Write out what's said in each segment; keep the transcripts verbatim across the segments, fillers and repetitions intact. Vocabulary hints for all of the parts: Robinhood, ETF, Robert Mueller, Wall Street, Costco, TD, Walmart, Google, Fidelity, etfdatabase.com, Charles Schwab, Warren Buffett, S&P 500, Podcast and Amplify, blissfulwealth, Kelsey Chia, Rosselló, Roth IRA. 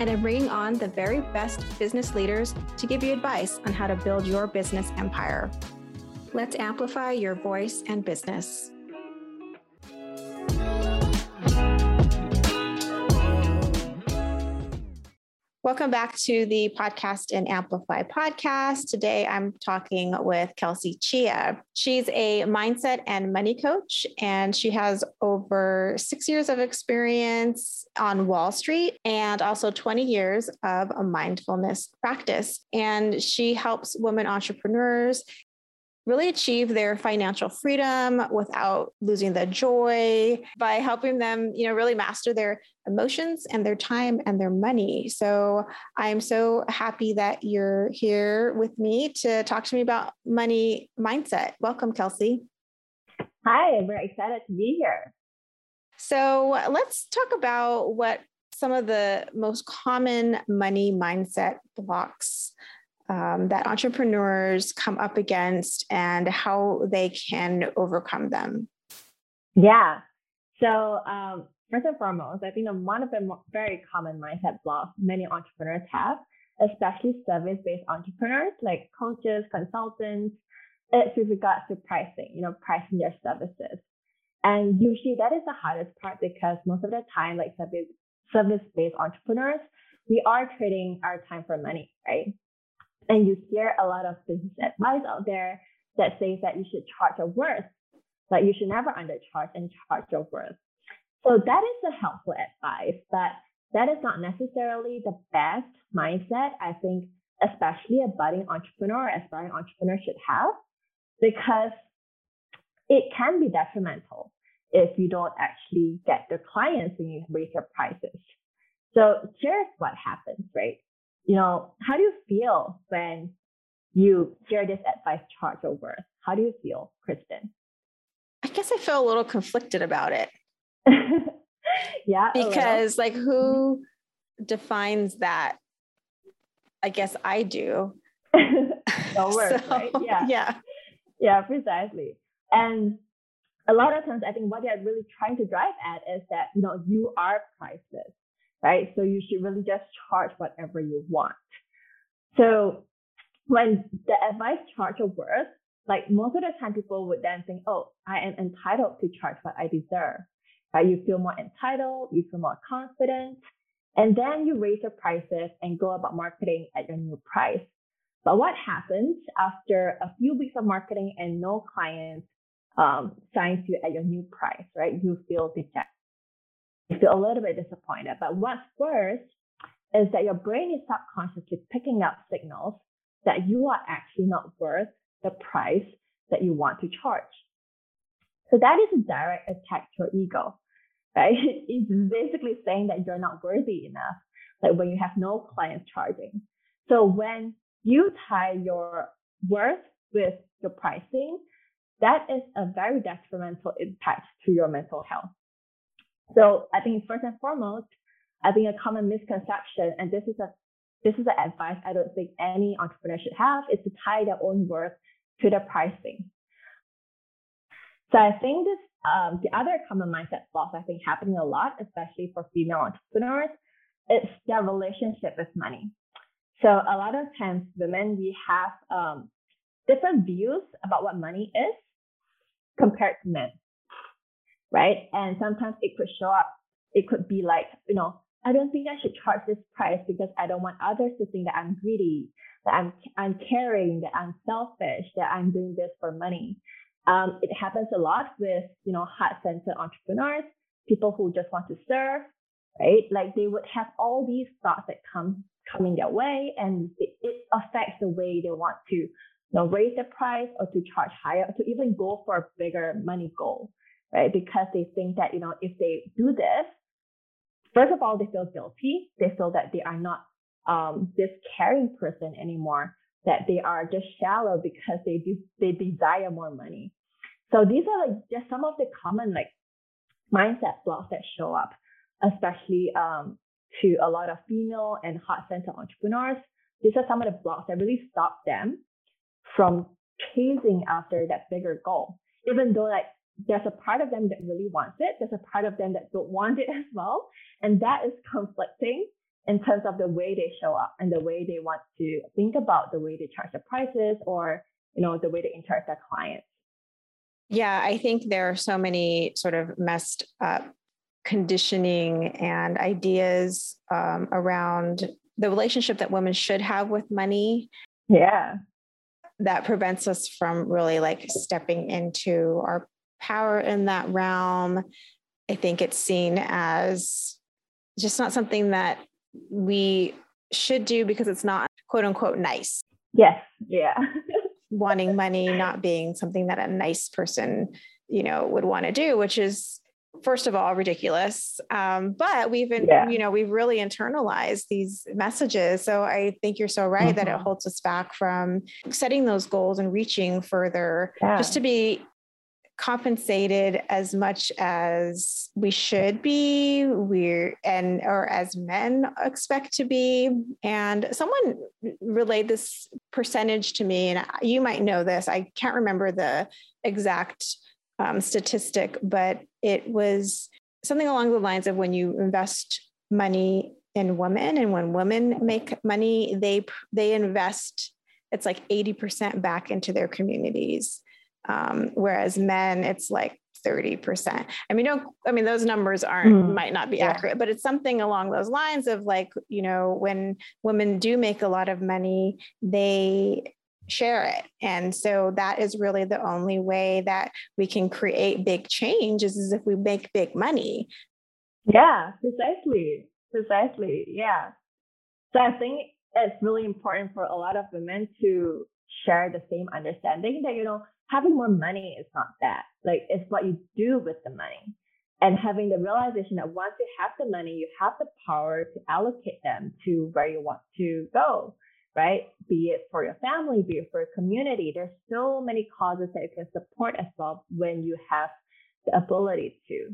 and I'm bringing on the very best business leaders to give you advice on how to build your business empire. Let's amplify your voice and business. Welcome back to the Podcast and Amplify podcast. Today, I'm talking with Kelsey Chia. She's a mindset and money coach, and she has over six years of experience on Wall Street and also twenty years of a mindfulness practice. And she helps women entrepreneurs really achieve their financial freedom without losing the joy by helping them, you know, really master their emotions and their time and their money. So I'm so happy that you're here with me to talk to me about money mindset. Welcome, Kelsey. Hi, we're excited to be here. So let's talk about what some of the most common money mindset blocks Um, that entrepreneurs come up against and how they can overcome them? Yeah. So um, first and foremost, I think one of the very common mindset blocks many entrepreneurs have, especially service-based entrepreneurs like coaches, consultants, it's with regards to pricing, you know, pricing their services. And usually that is the hardest part because most of the time, like service, service-based entrepreneurs, we are trading our time for money, right? And you hear a lot of business advice out there that says that you should charge your worth, like you should never undercharge and charge your worth. So that is a helpful advice, but that is not necessarily the best mindset, I think, especially a budding entrepreneur or aspiring entrepreneur should have, because it can be detrimental if you don't actually get the clients when you raise your prices. So here's what happens, right? You know, how do you feel when you hear this advice, charge your worth? How do you feel, Kristen? I guess I feel a little conflicted about it. Yeah. Because like who defines that? I guess I do. No worth, so, right? Yeah. Yeah. Yeah, precisely. And a lot of times I think what they're really trying to drive at is that, you know, you are priceless. Right? So you should really just charge whatever you want. So when the advice charge your worth, like most of the time people would then think, oh, I am entitled to charge what I deserve. Right? You feel more entitled, you feel more confident, and then you raise your prices and go about marketing at your new price. But what happens after a few weeks of marketing and no clients um, signs you at your new price, right? You feel dejected. You feel a little bit disappointed, but what's worse is that your brain is subconsciously picking up signals that you are actually not worth the price that you want to charge. So that is a direct attack to your ego, right? It's basically saying that you're not worthy enough, like when you have no clients charging. So when you tie your worth with your pricing, that is a very detrimental impact to your mental health. So I think first and foremost, I think a common misconception, and this is a this is an advice I don't think any entrepreneur should have, is to tie their own worth to their pricing. So I think this um, the other common mindset flaw I think happening a lot, especially for female entrepreneurs, it's their relationship with money. So a lot of times women, we have um, different views about what money is compared to men. Right. And sometimes it could show up. It could be like, you know, I don't think I should charge this price because I don't want others to think that I'm greedy, that I'm uncaring, that I'm selfish, that I'm doing this for money. Um, it happens a lot with, you know, heart-centered entrepreneurs, people who just want to serve, right? Like they would have all these thoughts that come coming their way, and it, it affects the way they want to, you know, raise the price or to charge higher, to even go for a bigger money goal. Right? Because they think that, you know, if they do this, first of all, they feel guilty. They feel that they are not um, this caring person anymore that they are just shallow because they do, they desire more money. So these are like just some of the common like mindset blocks that show up, especially um, to a lot of female and heart-centered entrepreneurs. These are some of the blocks that really stop them from chasing after that bigger goal, even though like there's a part of them that really wants it. There's a part of them that don't want it as well. And that is conflicting in terms of the way they show up and the way they want to think about the way they charge their prices or, you know, the way they interact with their clients. Yeah, I think there are so many sort of messed up conditioning and ideas um, around the relationship that women should have with money. Yeah. That prevents us from really like stepping into our power in that realm. I think it's seen as just not something that we should do because it's not quote unquote nice. Yes. Yeah. Wanting money not being something that a nice person, you know, would want to do, which is first of all ridiculous. Um, but we've been, yeah. you know, we've really internalized these messages. So I think you're so right mm-hmm. that it holds us back from setting those goals and reaching further yeah. just to be compensated as much as we should be, we're and or as men expect to be. And someone relayed this percentage to me, and you might know this. I can't remember the exact um, statistic, but it was something along the lines of when you invest money in women, and when women make money, they they invest. It's like eighty percent back into their communities. Um, whereas men, it's like thirty percent. I mean, no, I mean, those numbers aren't, mm, might not be yeah. accurate, but it's something along those lines of like, you know, when women do make a lot of money, they share it. And so that is really the only way that we can create big change is, is if we make big money. Yeah, precisely. Precisely. Yeah. So I think it's really important for a lot of women to share the same understanding that, you know, having more money is not that. Like, it's what you do with the money. And having the realization that once you have the money, you have the power to allocate them to where you want to go, right? Be it for your family, be it for your community. There's so many causes that you can support as well when you have the ability to.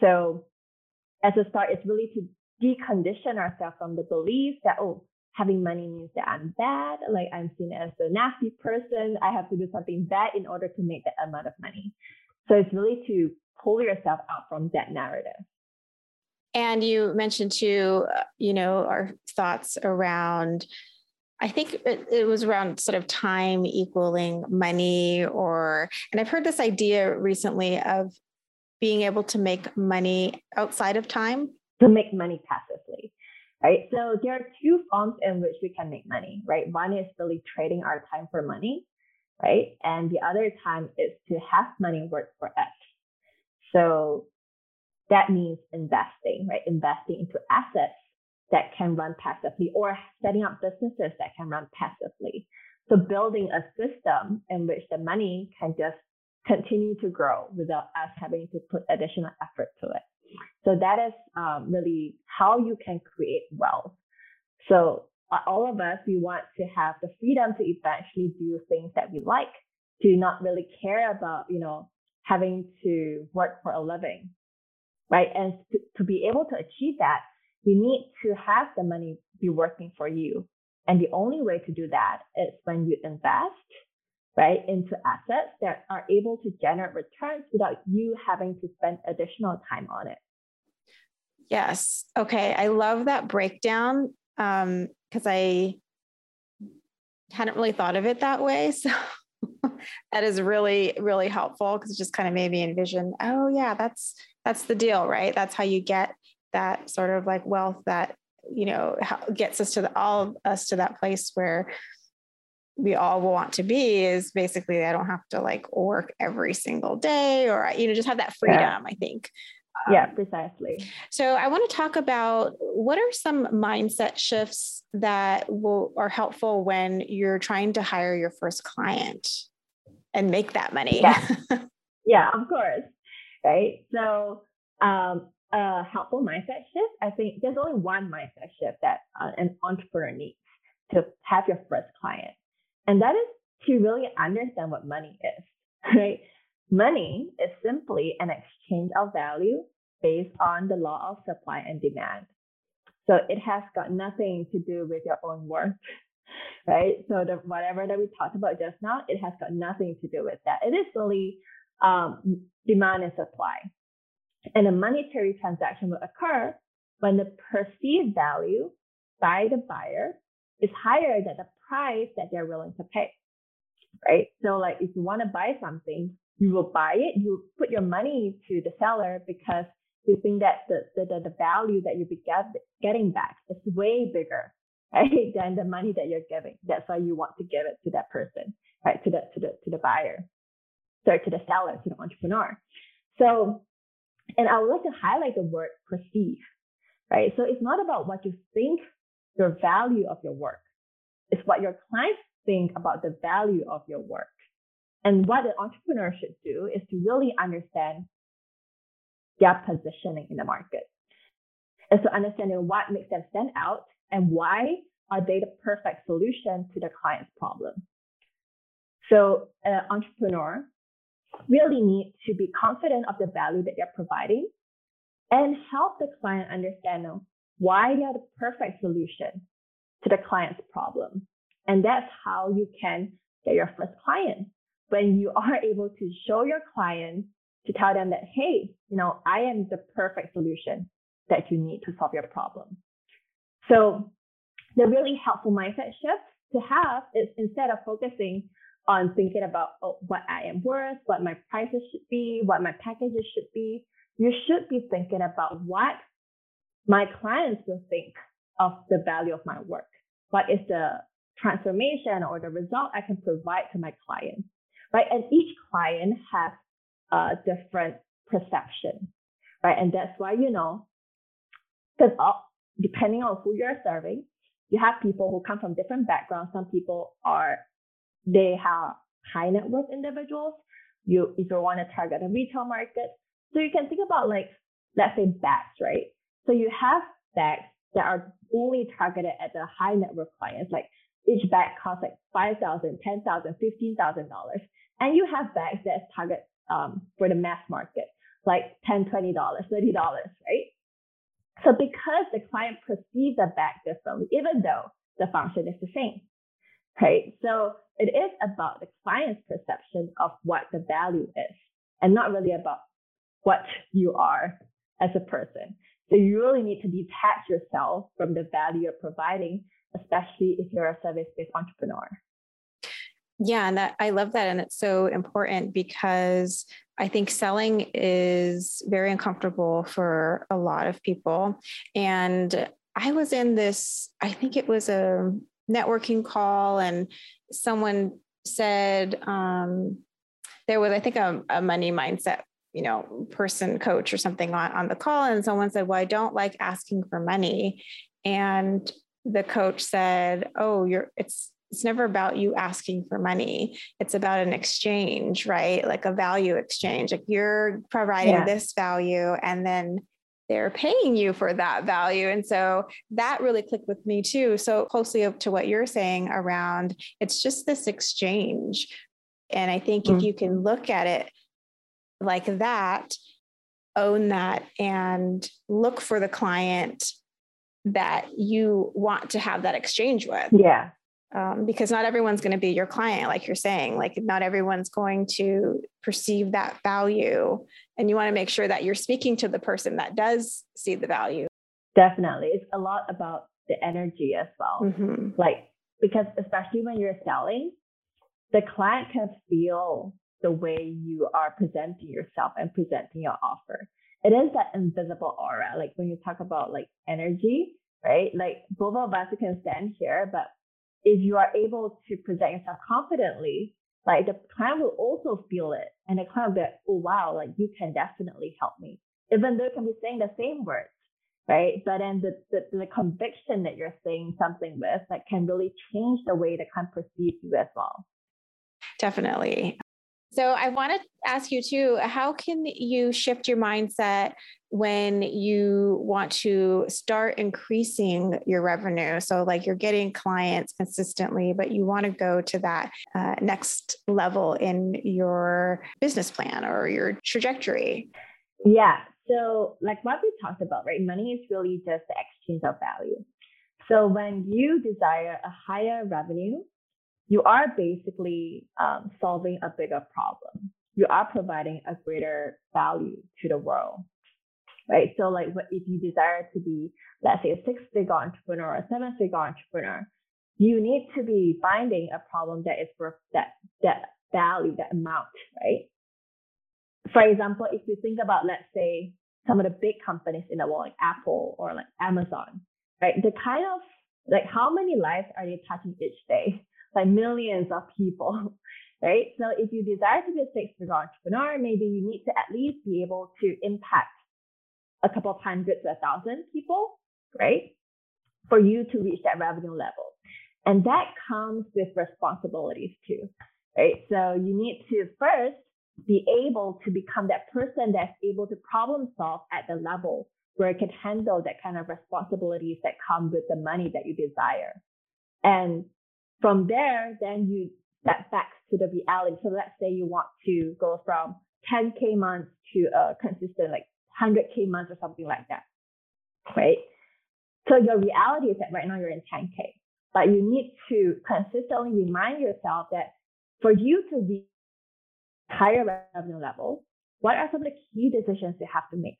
So as a start, it's really to decondition ourselves from the belief that, oh, having money means that I'm bad, like I'm seen as a nasty person. I have to do something bad in order to make that amount of money. So it's really to pull yourself out from that narrative. And you mentioned too, you know, our thoughts around, I think it, it was around sort of time equaling money or, and I've heard this idea recently of being able to make money outside of time. To make money passively. Right. So there are two forms in which we can make money, right? One is really trading our time for money, right? And the other time is to have money work for us. So that means investing, right? Investing into assets that can run passively or setting up businesses that can run passively. So building a system in which the money can just continue to grow without us having to put additional effort to it. So that is um, really how you can create wealth. So uh, all of us, we want to have the freedom to eventually do things that we like, to not really care about, you know, having to work for a living, right? And to, to be able to achieve that, you need to have the money be working for you. And the only way to do that is when you invest, right, into assets that are able to generate returns without you having to spend additional time on it. Yes. Okay. I love that breakdown um, because I hadn't really thought of it that way. So that is really, really helpful because it just kind of made me envision, oh yeah, that's, that's the deal, right? That's how you get that sort of like wealth that, you know, gets us to the, all of us to that place where we all want to be is basically, I don't have to like work every single day or, you know, just have that freedom, yeah. I think. Um, yeah, precisely. So I want to talk about what are some mindset shifts that will are helpful when you're trying to hire your first client and make that money. Yeah, yeah, of course. Right. So um, a helpful mindset shift, I think there's only one mindset shift that uh, an entrepreneur needs to have your first client. And that is to really understand what money is, right? Money is simply an exchange of value based on the law of supply and demand. So it has got nothing to do with your own worth, right? So the, whatever that we talked about just now, it has got nothing to do with that. It is really um, demand and supply. And a monetary transaction will occur when the perceived value by the buyer is higher than the price that they're willing to pay, right? So like if you want to buy something, you will buy it, you put your money to the seller because you think that the, the, the value that you'll be get, getting back is way bigger, right, than the money that you're giving. That's why you want to give it to that person, right, to the, to the, to the buyer, sorry, to the seller, to the entrepreneur. So, and I would like to highlight the word perceive, right? So it's not about what you think your value of your work. It's what your clients think about the value of your work. And what an entrepreneur should do is to really understand their positioning in the market. And so understanding what makes them stand out and why are they the perfect solution to the client's problem. So an entrepreneur really needs to be confident of the value that they're providing and help the client understand why they are the perfect solution to the client's problem. And that's how you can get your first client. When you are able to show your client to tell them that, hey, you know, I am the perfect solution that you need to solve your problem. So the really helpful mindset shift to have is instead of focusing on thinking about oh, what I am worth, what my prices should be, what my packages should be, you should be thinking about what my clients will think of the value of my work. What is the transformation or the result I can provide to my client, right? And each client has Uh, different perception, right? And that's why, you know, because depending on who you're serving, you have people who come from different backgrounds. Some people are, they have high net worth individuals. You, if you want to target a retail market. So you can think about like, let's say bags, right? So you have bags that are only targeted at the high net worth clients. Like each bag costs like five thousand dollars, ten thousand dollars, fifteen thousand dollars. And you have bags that's target Um, for the mass market, like ten dollars, twenty dollars, thirty dollars, right? So because the client perceives the bag differently, even though the function is the same, right? So it is about the client's perception of what the value is and not really about what you are as a person. So you really need to detach yourself from the value you're providing, especially if you're a service-based entrepreneur. Yeah, and that I love that. And it's so important because I think selling is very uncomfortable for a lot of people. And I was in this, I think it was a networking call, and someone said um, there was, I think, a, a money mindset, you know, person, coach or something on, on the call. And someone said, well, I don't like asking for money. And the coach said, oh, you're, it's, It's never about you asking for money. It's about an exchange, right? Like a value exchange. Like you're providing yeah. this value and then they're paying you for that value. And so that really clicked with me too. So closely up to what you're saying around, it's just this exchange. And I think mm-hmm. if you can look at it like that, own that and look for the client that you want to have that exchange with. Yeah. Um, because not everyone's going to be your client, like you're saying, like not everyone's going to perceive that value. And you want to make sure that you're speaking to the person that does see the value. Definitely. It's a lot about the energy as well. Mm-hmm. Like, because especially when you're selling, the client can feel the way you are presenting yourself and presenting your offer. It is that invisible aura. Like when you talk about like energy, right? Like both of us can stand here, but if you are able to present yourself confidently, like the client will also feel it. And the client will be like, oh, wow, like you can definitely help me. Even though it can be saying the same words, right? But then the, the, the conviction that you're saying something with that like, can really change the way the client perceives you as well. Definitely. So I want to ask you too, how can you shift your mindset when you want to start increasing your revenue? So like you're getting clients consistently, but you want to go to that uh, next level in your business plan or your trajectory. Yeah. So like what we talked about, right? Money is really just the exchange of value. So when you desire a higher revenue, you are basically um, solving a bigger problem. You are providing a greater value to the world, right? So like what, if you desire to be, let's say, a six-figure entrepreneur or a seven-figure entrepreneur, you need to be finding a problem that is worth that, that value, that amount, right? For example, if you think about, let's say, some of the big companies in the world, like Apple or like Amazon, right? The kind of, like, how many lives are they touching each day? Like millions of people, right? So if you desire to be a six-figure entrepreneur, maybe you need to at least be able to impact a couple of hundred to a thousand people, right? For you to reach that revenue level. And that comes with responsibilities too, right? So you need to first be able to become that person that's able to problem solve at the level where it can handle that kind of responsibilities that come with the money that you desire. And from there, then you step back to the reality. So let's say you want to go from ten K months to a consistent like one hundred K months or something like that, right? So your reality is that right now you're in ten K, but you need to consistently remind yourself that for you to reach higher revenue level, what are some of the key decisions you have to make,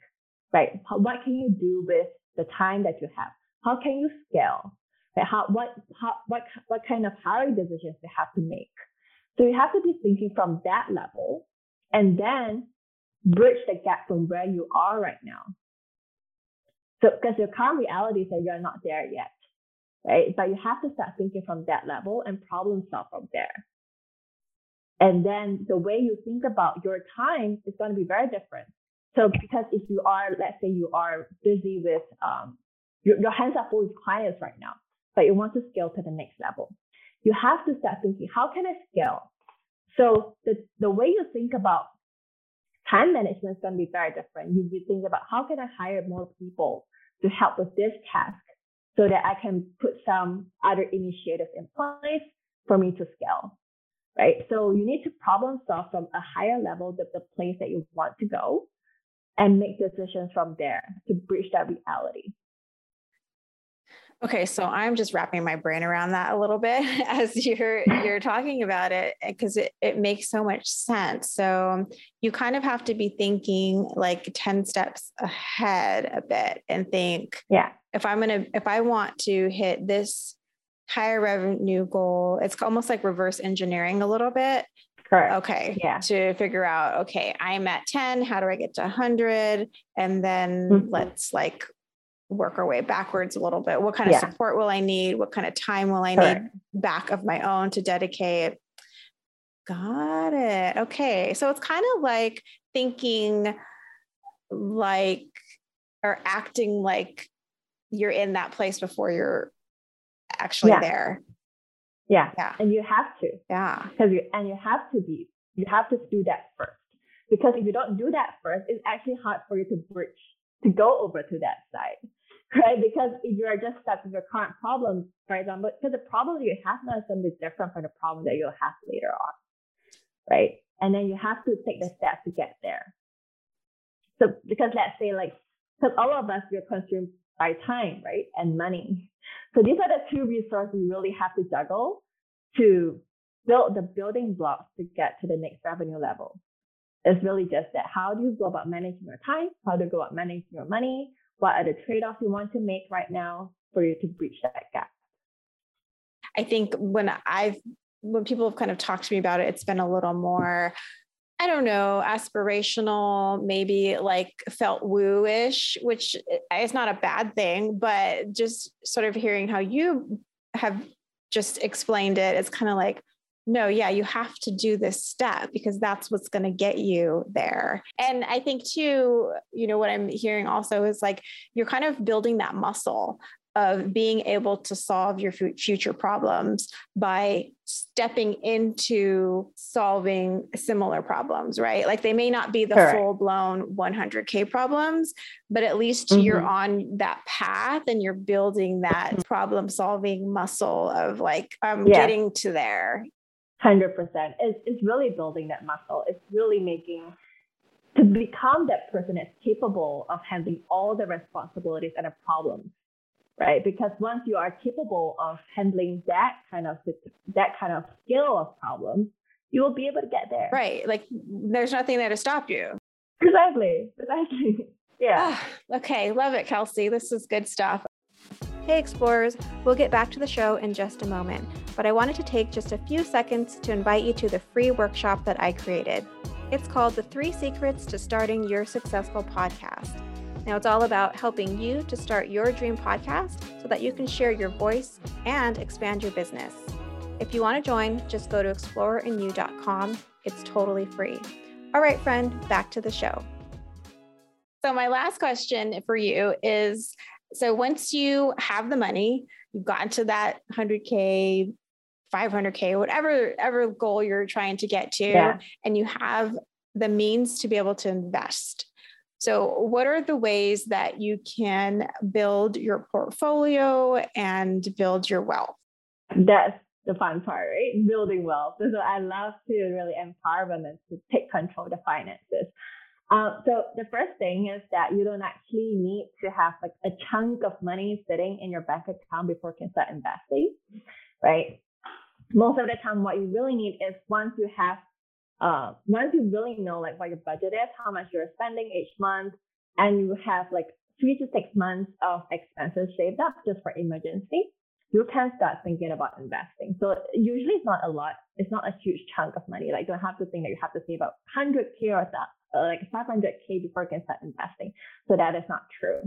right? What can you do with the time that you have? How can you scale? Like how, what, how, what, what kind of hiring decisions they have to make. So you have to be thinking from that level and then bridge the gap from where you are right now. So because your current reality is that you're not there yet, right? But you have to start thinking from that level and problem solve from there. And then the way you think about your time is going to be very different. So because if you are, let's say you are busy with, um, your, your hands are full with clients right now, but you want to scale to the next level. You have to start thinking, how can I scale? So the, the way you think about time management is going to be very different. You think about how can I hire more people to help with this task so that I can put some other initiatives in place for me to scale, right? So you need to problem solve from a higher level, the, the place that you want to go, and make decisions from there to bridge that reality. Okay, so I'm just wrapping my brain around that a little bit as you're you're talking about it, because it, it makes so much sense. So you kind of have to be thinking like ten steps ahead a bit and think, yeah, if I'm gonna if I want to hit this higher revenue goal, it's almost like reverse engineering a little bit. Correct. Okay. Yeah. To figure out, okay, I'm at ten. How do I get to one hundred? And then mm-hmm. let's like work our way backwards a little bit. What kind of yeah. support will I need? What kind of time will I Correct. need back of my own to dedicate? Got it. Okay. So it's kind of like thinking like, or acting like you're in that place before you're actually yeah. there. Yeah. yeah. And you have to, yeah. Cause you, and you have to be, you have to do that first, because if you don't do that first, it's actually hard for you to bridge, to go over to that side, right? Because if you are just stuck with your current problem, for example, because the problem you have now is something different from the problem that you'll have later on, right? And then you have to take the steps to get there. So because let's say like, because all of us, we're consumed by time, right? And money. So these are the two resources we really have to juggle to build the building blocks to get to the next revenue level. It's really just that, how do you go about managing your time? How do you go about managing your money? What are the trade-offs you want to make right now for you to breach that gap? I think when I've, when people have kind of talked to me about it, it's been a little more, I don't know, aspirational, maybe like felt woo-ish, which is not a bad thing, but just sort of hearing how you have just explained it, it's kind of like, no, yeah, you have to do this step because that's what's going to get you there. And I think too, you know, what I'm hearing also is like, you're kind of building that muscle of being able to solve your future problems by stepping into solving similar problems, right? Like they may not be the Correct. full-blown one hundred K problems, but at least mm-hmm. you're on that path and you're building that mm-hmm. problem-solving muscle of like, I'm yeah. getting to there. one hundred percent. It's, it's really building that muscle. It's really making... to become that person that's capable of handling all the responsibilities and the problems, right? Because once you are capable of handling that kind of that kind of scale of problems, you will be able to get there. Right. Like there's nothing there to stop you. Precisely. Precisely. Yeah. Ah, okay. Love it, Kelsey. This is good stuff. Hey, explorers. We'll get back to the show in just a moment, but I wanted to take just a few seconds to invite you to the free workshop that I created. It's called The Three Secrets to Starting Your Successful Podcast. Now, it's all about helping you to start your dream podcast so that you can share your voice and expand your business. If you want to join, just go to explorer in you dot com. It's totally free. All right, friend, back to the show. So my last question for you is, so once you have the money, you've gotten to that one hundred K, five hundred K, whatever ever goal you're trying to get to, yeah. and you have the means to be able to invest. So what are the ways that you can build your portfolio and build your wealth? That's the fun part, right? Building wealth. So I love to really empower women to take control of the finances. Uh, so the first thing is that you don't actually need to have like a chunk of money sitting in your bank account before you can start investing, right? Most of the time, what you really need is once you have, uh, once you really know like what your budget is, how much you're spending each month, and you have like three to six months of expenses saved up just for emergency, you can start thinking about investing. So usually it's not a lot. It's not a huge chunk of money. Like you don't have to think that you have to save up one hundred K or that, or like five hundred K before you can start investing. So that is not true.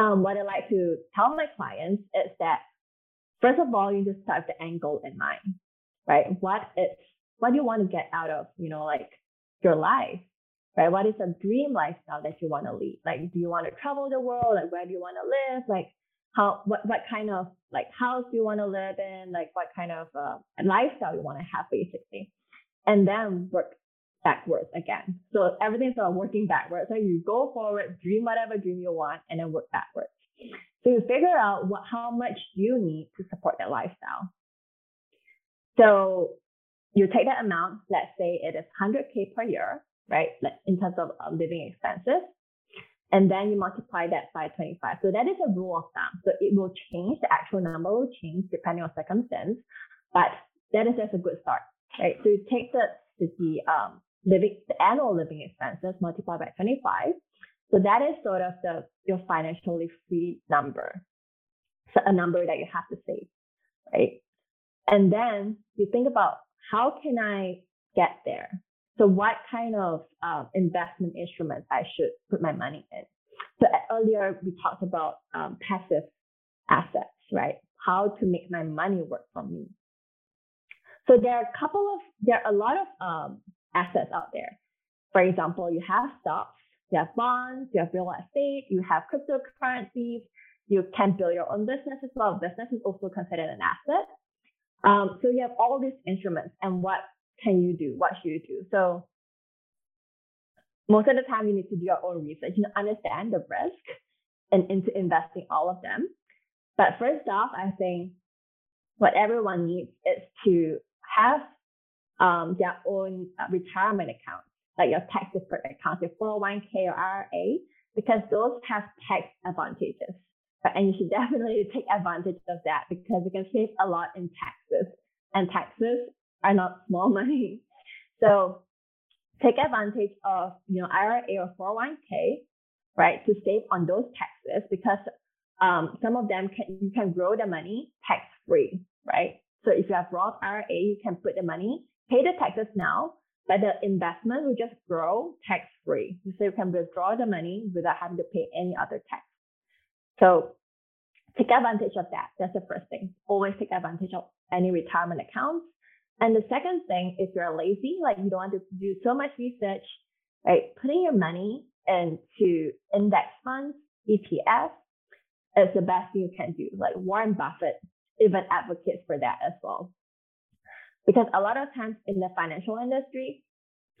Um, what I like to tell my clients is that first of all, you just start with the end goal in mind, right? What is, what do you want to get out of, you know, like your life, right? What is a dream lifestyle that you want to lead? Like, do you want to travel the world? Like, where do you want to live? Like, how, what, what kind of like house do you want to live in? Like, what kind of uh, lifestyle you want to have, basically, and then work backwards again. So everything's about working backwards. So you go forward, dream whatever dream you want, and then work backwards. So you figure out what, how much you need to support that lifestyle. So you take that amount, let's say it is one hundred K per year, right? In terms of living expenses, and then you multiply that by twenty-five. So that is a rule of thumb. So it will change, the actual number will change depending on circumstance, but that is just a good start, right? So you take the, the, the, um, living, the annual living expenses, multiply by twenty-five. So that is sort of the your financially free number, so a number that you have to save, right? And then you think about how can I get there? So what kind of uh, investment instruments I should put my money in? So earlier we talked about um, passive assets, right? How to make my money work for me. So there are a couple of there are a lot of um, assets out there. For example, you have stocks. You have bonds, you have real estate, you have cryptocurrencies, you can build your own business as well. Business is also considered an asset. Um, so you have all these instruments, and what can you do? What should you do? So most of the time, you need to do your own research, you know, understand the risk and into investing all of them. But first off, I think what everyone needs is to have um, their own retirement account, like your tax deferred account, your four oh one K or I R A, because those have tax advantages. And you should definitely take advantage of that because you can save a lot in taxes. And taxes are not small money. So take advantage of, you know, I R A or four oh one K, right, to save on those taxes because um, some of them can, you can grow the money tax free, right? So if you have Roth I R A, you can put the money, pay the taxes now, but the investment will just grow tax-free. So you can withdraw the money without having to pay any other tax. So take advantage of that. That's the first thing. Always take advantage of any retirement accounts. And the second thing, if you're lazy, like you don't want to do so much research, right? Putting your money into index funds, E T Fs, is the best thing you can do. Like Warren Buffett even advocates for that as well. Because a lot of times in the financial industry,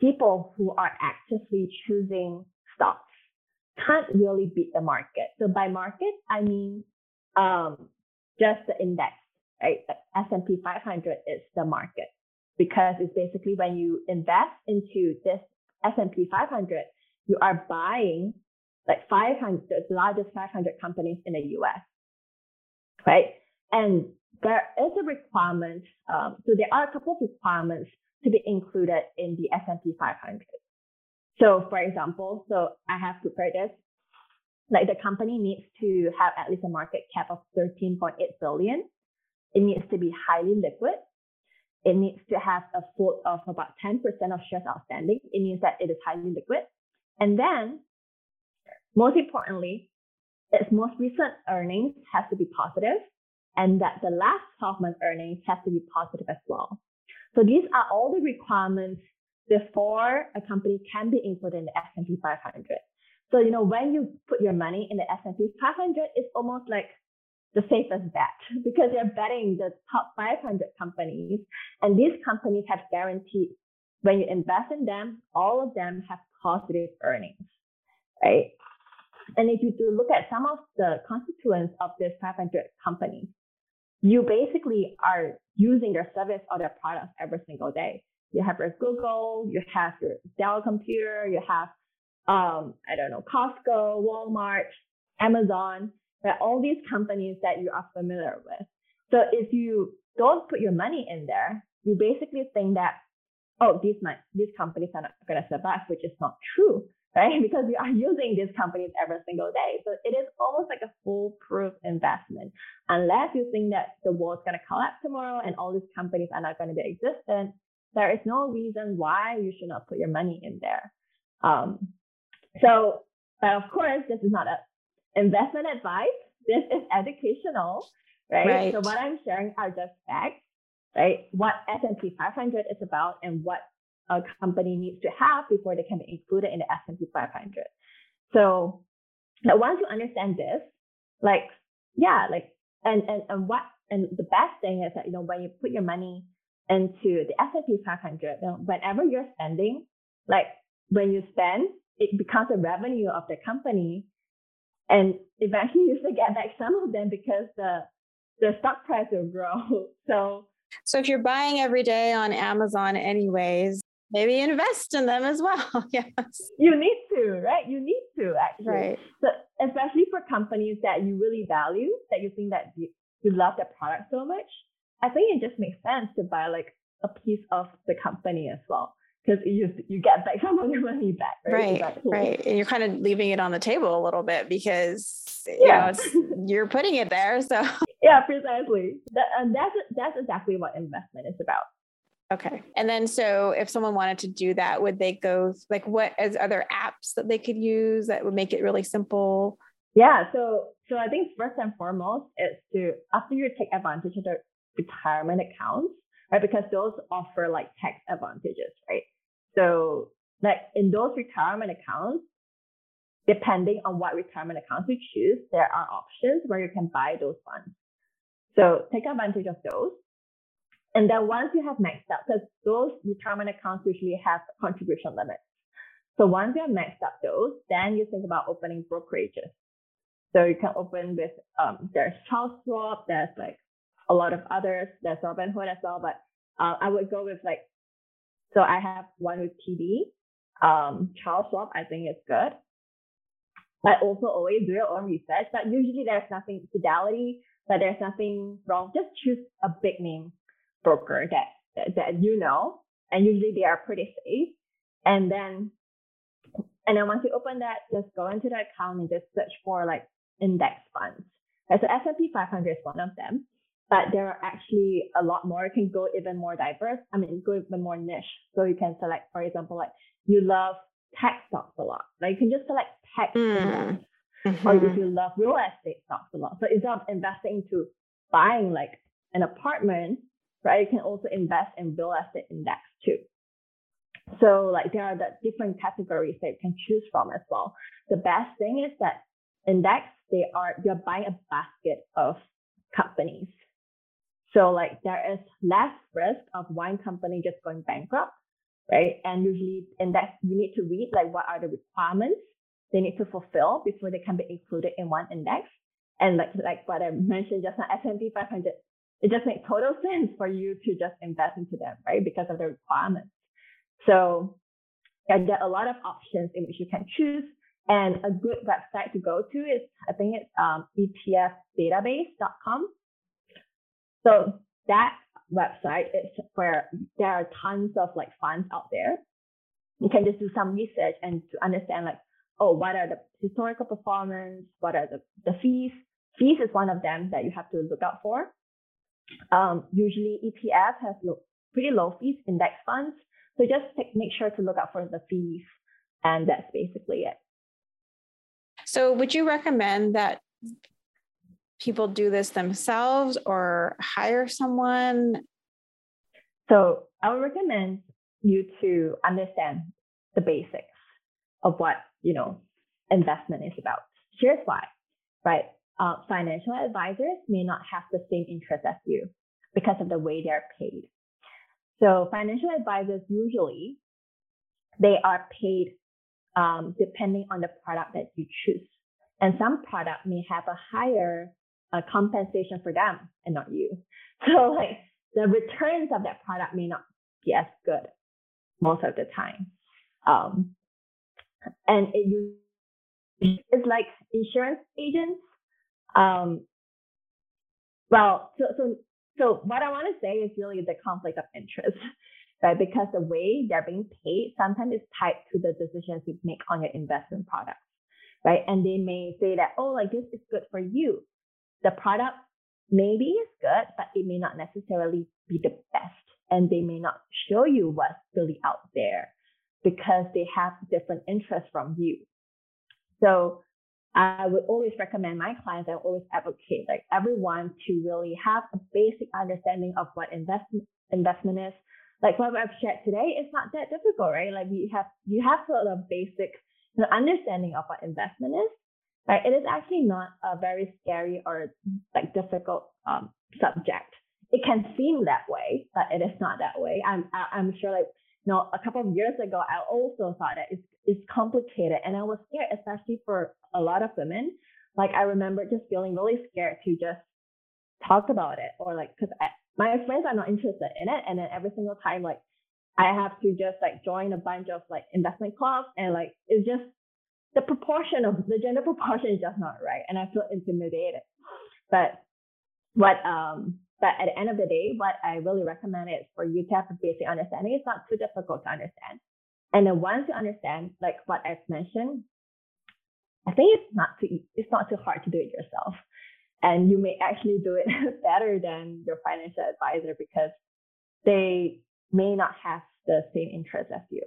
people who are actively choosing stocks can't really beat the market. So by market, I mean um, just the index, right? S and P five hundred is the market, because it's basically when you invest into this S and P five hundred, you are buying like five hundred, the largest five hundred companies in the U S, right? And there is a requirement, um, so there are a couple of requirements to be included in the S and P five hundred. So for example, so I have prepared this, like the company needs to have at least a market cap of thirteen point eight billion. It needs to be highly liquid. It needs to have a float of about ten percent of shares outstanding. It means that it is highly liquid. And then, most importantly, its most recent earnings has to be positive, and that the last twelve month earnings has to be positive as well. So these are all the requirements before a company can be included in the S and P five hundred. So, you know, when you put your money in the S and P five hundred, it's almost like the safest bet, because you're betting the top five hundred companies, and these companies have guaranteed, when you invest in them, all of them have positive earnings, right? And if you do look at some of the constituents of these five hundred companies, you basically are using their service or their products every single day. You have your Google, you have your Dell computer, you have, um, I don't know, Costco, Walmart, Amazon, right? All these companies that you are familiar with. So if you don't put your money in there, you basically think that, oh, these, might, these companies are not going to survive, which is not true, right? Because you are using these companies every single day. So it is almost like a foolproof investment. Unless you think that the world's going to collapse tomorrow and all these companies are not going to be existent, there is no reason why you should not put your money in there. Um, so, but of course, this is not an investment advice. This is educational, right? right? So what I'm sharing are just facts, right? What S and P five hundred is about and what a company needs to have before they can be included in the S and P five hundred. So now once you understand this, like, yeah, like, and, and, and what, and the best thing is that, you know, when you put your money into the S and P five hundred, you know, whenever you're spending, like when you spend, it becomes a revenue of the company. And eventually you still get back some of them because the, the stock price will grow. So, so if you're buying every day on Amazon anyways, maybe invest in them as well. Yes. You need to, right? You need to actually. Right. So especially for companies that you really value, that you think that you, you love their product so much, I think it just makes sense to buy like a piece of the company as well, because you you get back some of your money back, right? Right, cool? Right. And you're kind of leaving it on the table a little bit because yeah. you know, it's, you're putting it there. So yeah, precisely. That, and that's that's exactly what investment is about. Okay. And then, so if someone wanted to do that, would they go like what? Is, are there apps that they could use that would make it really simple? Yeah. So so I think first and foremost is to, after you take advantage of the retirement accounts, right? Because those offer like tax advantages, right? So like in those retirement accounts, depending on what retirement accounts you choose, there are options where you can buy those funds. So take advantage of those. And then once you have maxed out, because those retirement accounts usually have contribution limits. So once you have maxed out those, then you think about opening brokerages. So you can open with, um, there's Charles Schwab, there's like a lot of others, there's Robinhood as well, but uh, I would go with like, so I have one with T D, um, Charles Schwab, I think it's good. But also always do your own research, but usually there's nothing, Fidelity, but there's nothing wrong. Just choose a big name broker that, that, that you know, and usually they are pretty safe. And then, and then once you open that, just go into the account and just search for like index funds. Right, so S and P five hundred is one of them, but there are actually a lot more. You can go even more diverse. I mean, go even more niche. So you can select, for example, like you love tech stocks a lot. Like you can just select tech mm. stocks, mm-hmm. or if you love real estate stocks a lot. So instead of investing into buying like an apartment, right, you can also invest in real estate index too. So like there are the different categories that you can choose from as well. The best thing is that index, they are you're buying a basket of companies. So like there is less risk of one company just going bankrupt, right? And usually index, you need to read like what are the requirements they need to fulfill before they can be included in one index. And like like what I mentioned just now, S and P five hundred, it just makes total sense for you to just invest into them, right? Because of the requirements. So yeah, there are a lot of options in which you can choose. And a good website to go to is, I think it's um, E T F database dot com. So that website is where there are tons of like funds out there. You can just do some research and to understand like, oh, what are the historical performance? What are the, the fees? Fees is one of them that you have to look out for. Um, usually E T F has low, pretty low fees, index funds. So just take, make sure to look out for the fees. And that's basically it. So would you recommend that people do this themselves or hire someone? So I would recommend you to understand the basics of what, you know, investment is about. Here's why, right? Uh, financial advisors may not have the same interest as you because of the way they're paid. So financial advisors usually, they are paid Um, depending on the product that you choose. And some product may have a higher uh, compensation for them and not you. So like the returns of that product may not be as good most of the time. Um, and it, it's like insurance agents. Um, well, so, so, so what I want to say is really the conflict of interest. Right, because the way they're being paid sometimes is tied to the decisions you make on your investment products, right? And they may say that, oh, like this is good for you. The product maybe is good, but it may not necessarily be the best. And they may not show you what's really out there because they have different interests from you. So I would always recommend my clients, I always advocate like everyone to really have a basic understanding of what investment investment is. Like what I've shared today, it's not that difficult, right? Like you have you have sort of basic you know, understanding of what investment is, right? It is actually not a very scary or like difficult um, subject. It can seem that way, but it is not that way. I'm I'm sure like you know, a couple of years ago, I also thought that it's it's complicated, and I was scared, especially for a lot of women. Like I remember just feeling really scared to just talk about it, or like because I. My friends are not interested in it. And then every single time, like I have to just like join a bunch of like investment clubs, and like, it's just the proportion of the gender proportion is just not right. And I feel intimidated, but what, um, but at the end of the day, what I really recommend is for you to have a basic understanding. It's not too difficult to understand. And then once you understand like what I've mentioned, I think it's not too, it's not too hard to do it yourself. And you may actually do it better than your financial advisor because they may not have the same interest as you.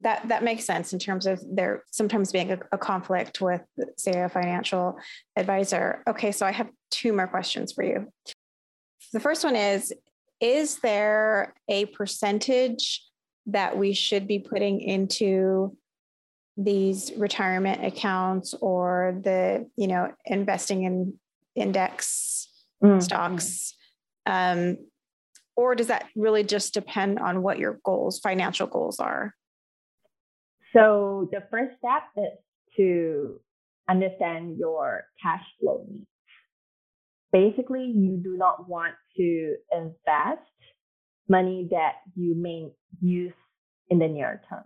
That that makes sense in terms of there sometimes being a, a conflict with, say, a financial advisor. Okay, so I have two more questions for you. The first one is, is there a percentage that we should be putting into these retirement accounts or the, you know, investing in index mm. stocks, um, or does that really just depend on what your goals, financial goals are? So the first step is to understand your cash flow needs. Basically, you do not want to invest money that you may use in the near term.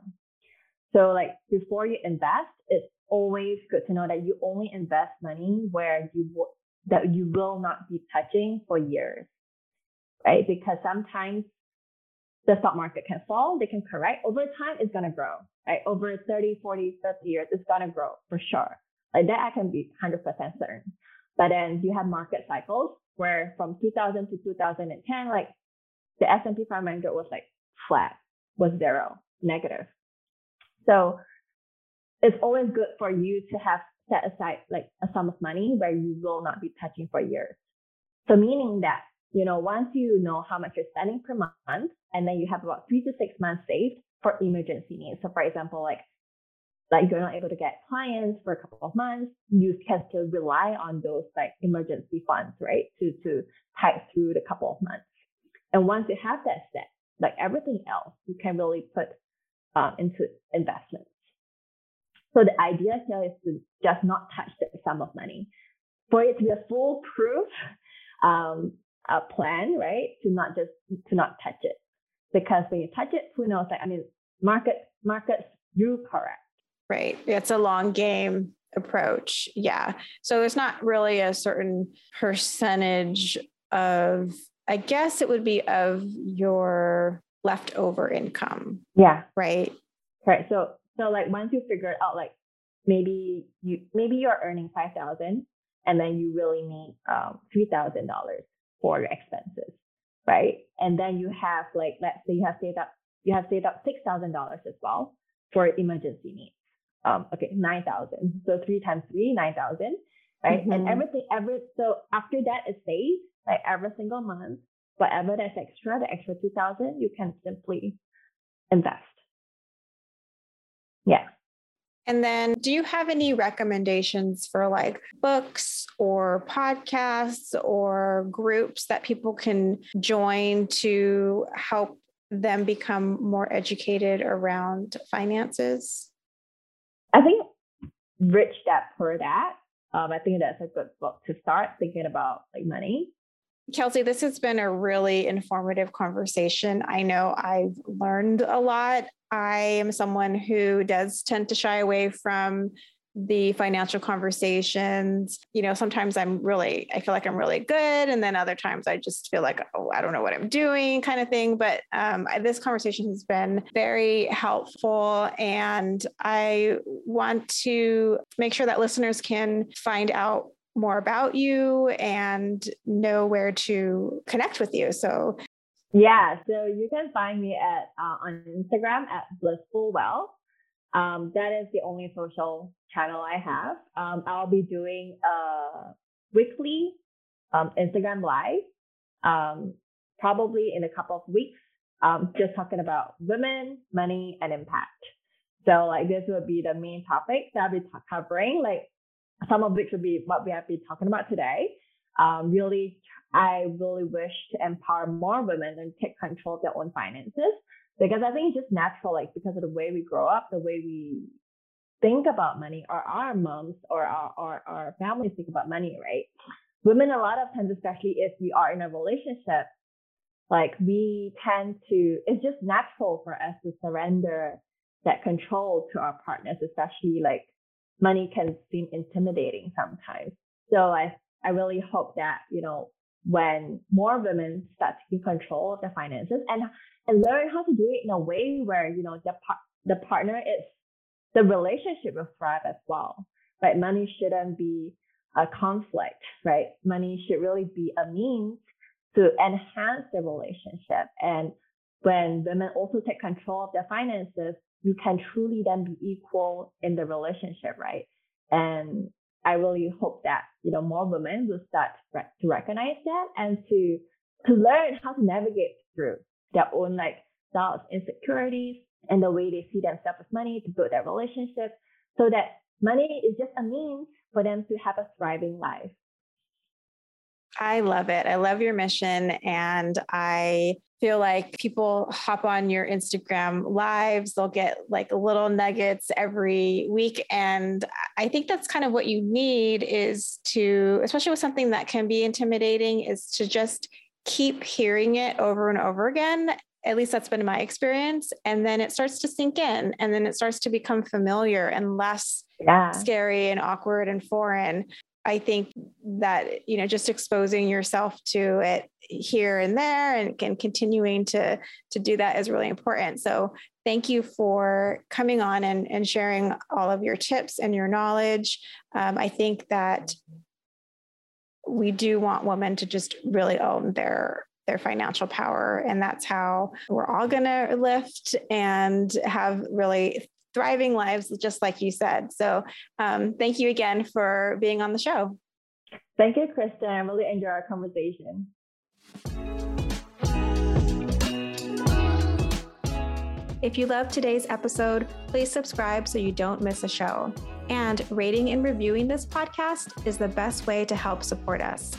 So like before you invest, it's always good to know that you only invest money where you will that you will not be touching for years, right? Because sometimes the stock market can fall, they can correct. Over time, it's gonna grow, right? Over thirty, forty, fifty years, it's gonna grow for sure. Like that I can be one hundred percent certain. But then you have market cycles where from two thousand to two thousand ten, like the S and P five hundred was like flat, was zero, negative. So it's always good for you to have set aside like a sum of money where you will not be touching for years. So meaning that, you know, once you know how much you're spending per month, and then you have about three to six months saved for emergency needs. So for example, like like you're not able to get clients for a couple of months, you have to rely on those like emergency funds, right, to to tide through the couple of months. And once you have that set, like everything else, you can really put um, into investments. So the idea here is to just not touch that sum of money. For it to be a foolproof um, a plan, right, to not just to not touch it, because when you touch it, who knows? Like I mean, market markets do correct. Right. It's a long game approach. Yeah. So there's not really a certain percentage of, I guess it would be of your leftover income. Yeah. Right. Right. So, so like once you figure it out, like maybe you, maybe you're earning five thousand and then you really need um, three thousand dollars for your expenses. Right. And then you have like, let's say you have saved up, you have saved up six thousand dollars as well for emergency needs. Um, okay, nine thousand. So three times three, nine thousand, right? Mm-hmm. And everything, every, so after that is saved, like every single month, whatever that's extra, the extra two thousand, you can simply invest. Yeah. And then do you have any recommendations for like books or podcasts or groups that people can join to help them become more educated around finances? I think Rich Dad Poor Dad. Um, I think that's a good book to start thinking about like money. Kelsey, this has been a really informative conversation. I know I've learned a lot. I am someone who does tend to shy away from the financial conversations. You know, sometimes I'm really, I feel like I'm really good. And then other times I just feel like, oh, I don't know what I'm doing kind of thing. But um, I, this conversation has been very helpful. And I want to make sure that listeners can find out more about you and know where to connect with you. So yeah, so you can find me at uh, on Instagram at blissfulwealth. Um, that is the only social channel I have. Um, I'll be doing a weekly um, Instagram live, um, probably in a couple of weeks, um, just talking about women, money, and impact. So like this will be the main topics that I'll be t- covering, like some of which will be what we have been talking about today. Um, really, I really wish to empower more women and take control of their own finances. Because I think it's just natural, like because of the way we grow up, the way we think about money, or our moms or our, our, our families think about money, right? Women, a lot of times, especially if we are in a relationship, like we tend to, it's just natural for us to surrender that control to our partners, especially like money can seem intimidating sometimes. So I, I really hope that, you know, when more women start taking control of their finances and and learn how to do it in a way where, you know, the par- the partner is, the relationship will thrive as well, right? Money shouldn't be a conflict, right? Money should really be a means to enhance the relationship. And when women also take control of their finances, you can truly then be equal in the relationship, right? And I really hope that, you know, more women will start to, rec- to recognize that and to to learn how to navigate through their own like doubts, insecurities, and the way they see themselves as money to build their relationships, so that money is just a means for them to have a thriving life. I love it. I love your mission. And I feel like people hop on your Instagram lives, they'll get like little nuggets every week. And I think that's kind of what you need is to, especially with something that can be intimidating, is to just keep hearing it over and over again. At least that's been my experience. And then it starts to sink in and then it starts to become familiar and less yeah. scary and awkward and foreign. I think that, you know, just exposing yourself to it here and there and, and continuing to, to do that is really important. So thank you for coming on and, and sharing all of your tips and your knowledge. Um, I think that we do want women to just really own their their financial power. And that's how we're all going to lift and have really thriving lives, just like you said. So um, thank you again for being on the show. Thank you, Kristen. I really enjoyed our conversation. If you loved today's episode, please subscribe so you don't miss a show. And rating and reviewing this podcast is the best way to help support us.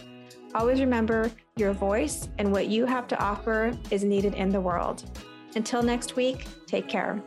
Always remember, your voice and what you have to offer is needed in the world. Until next week, take care.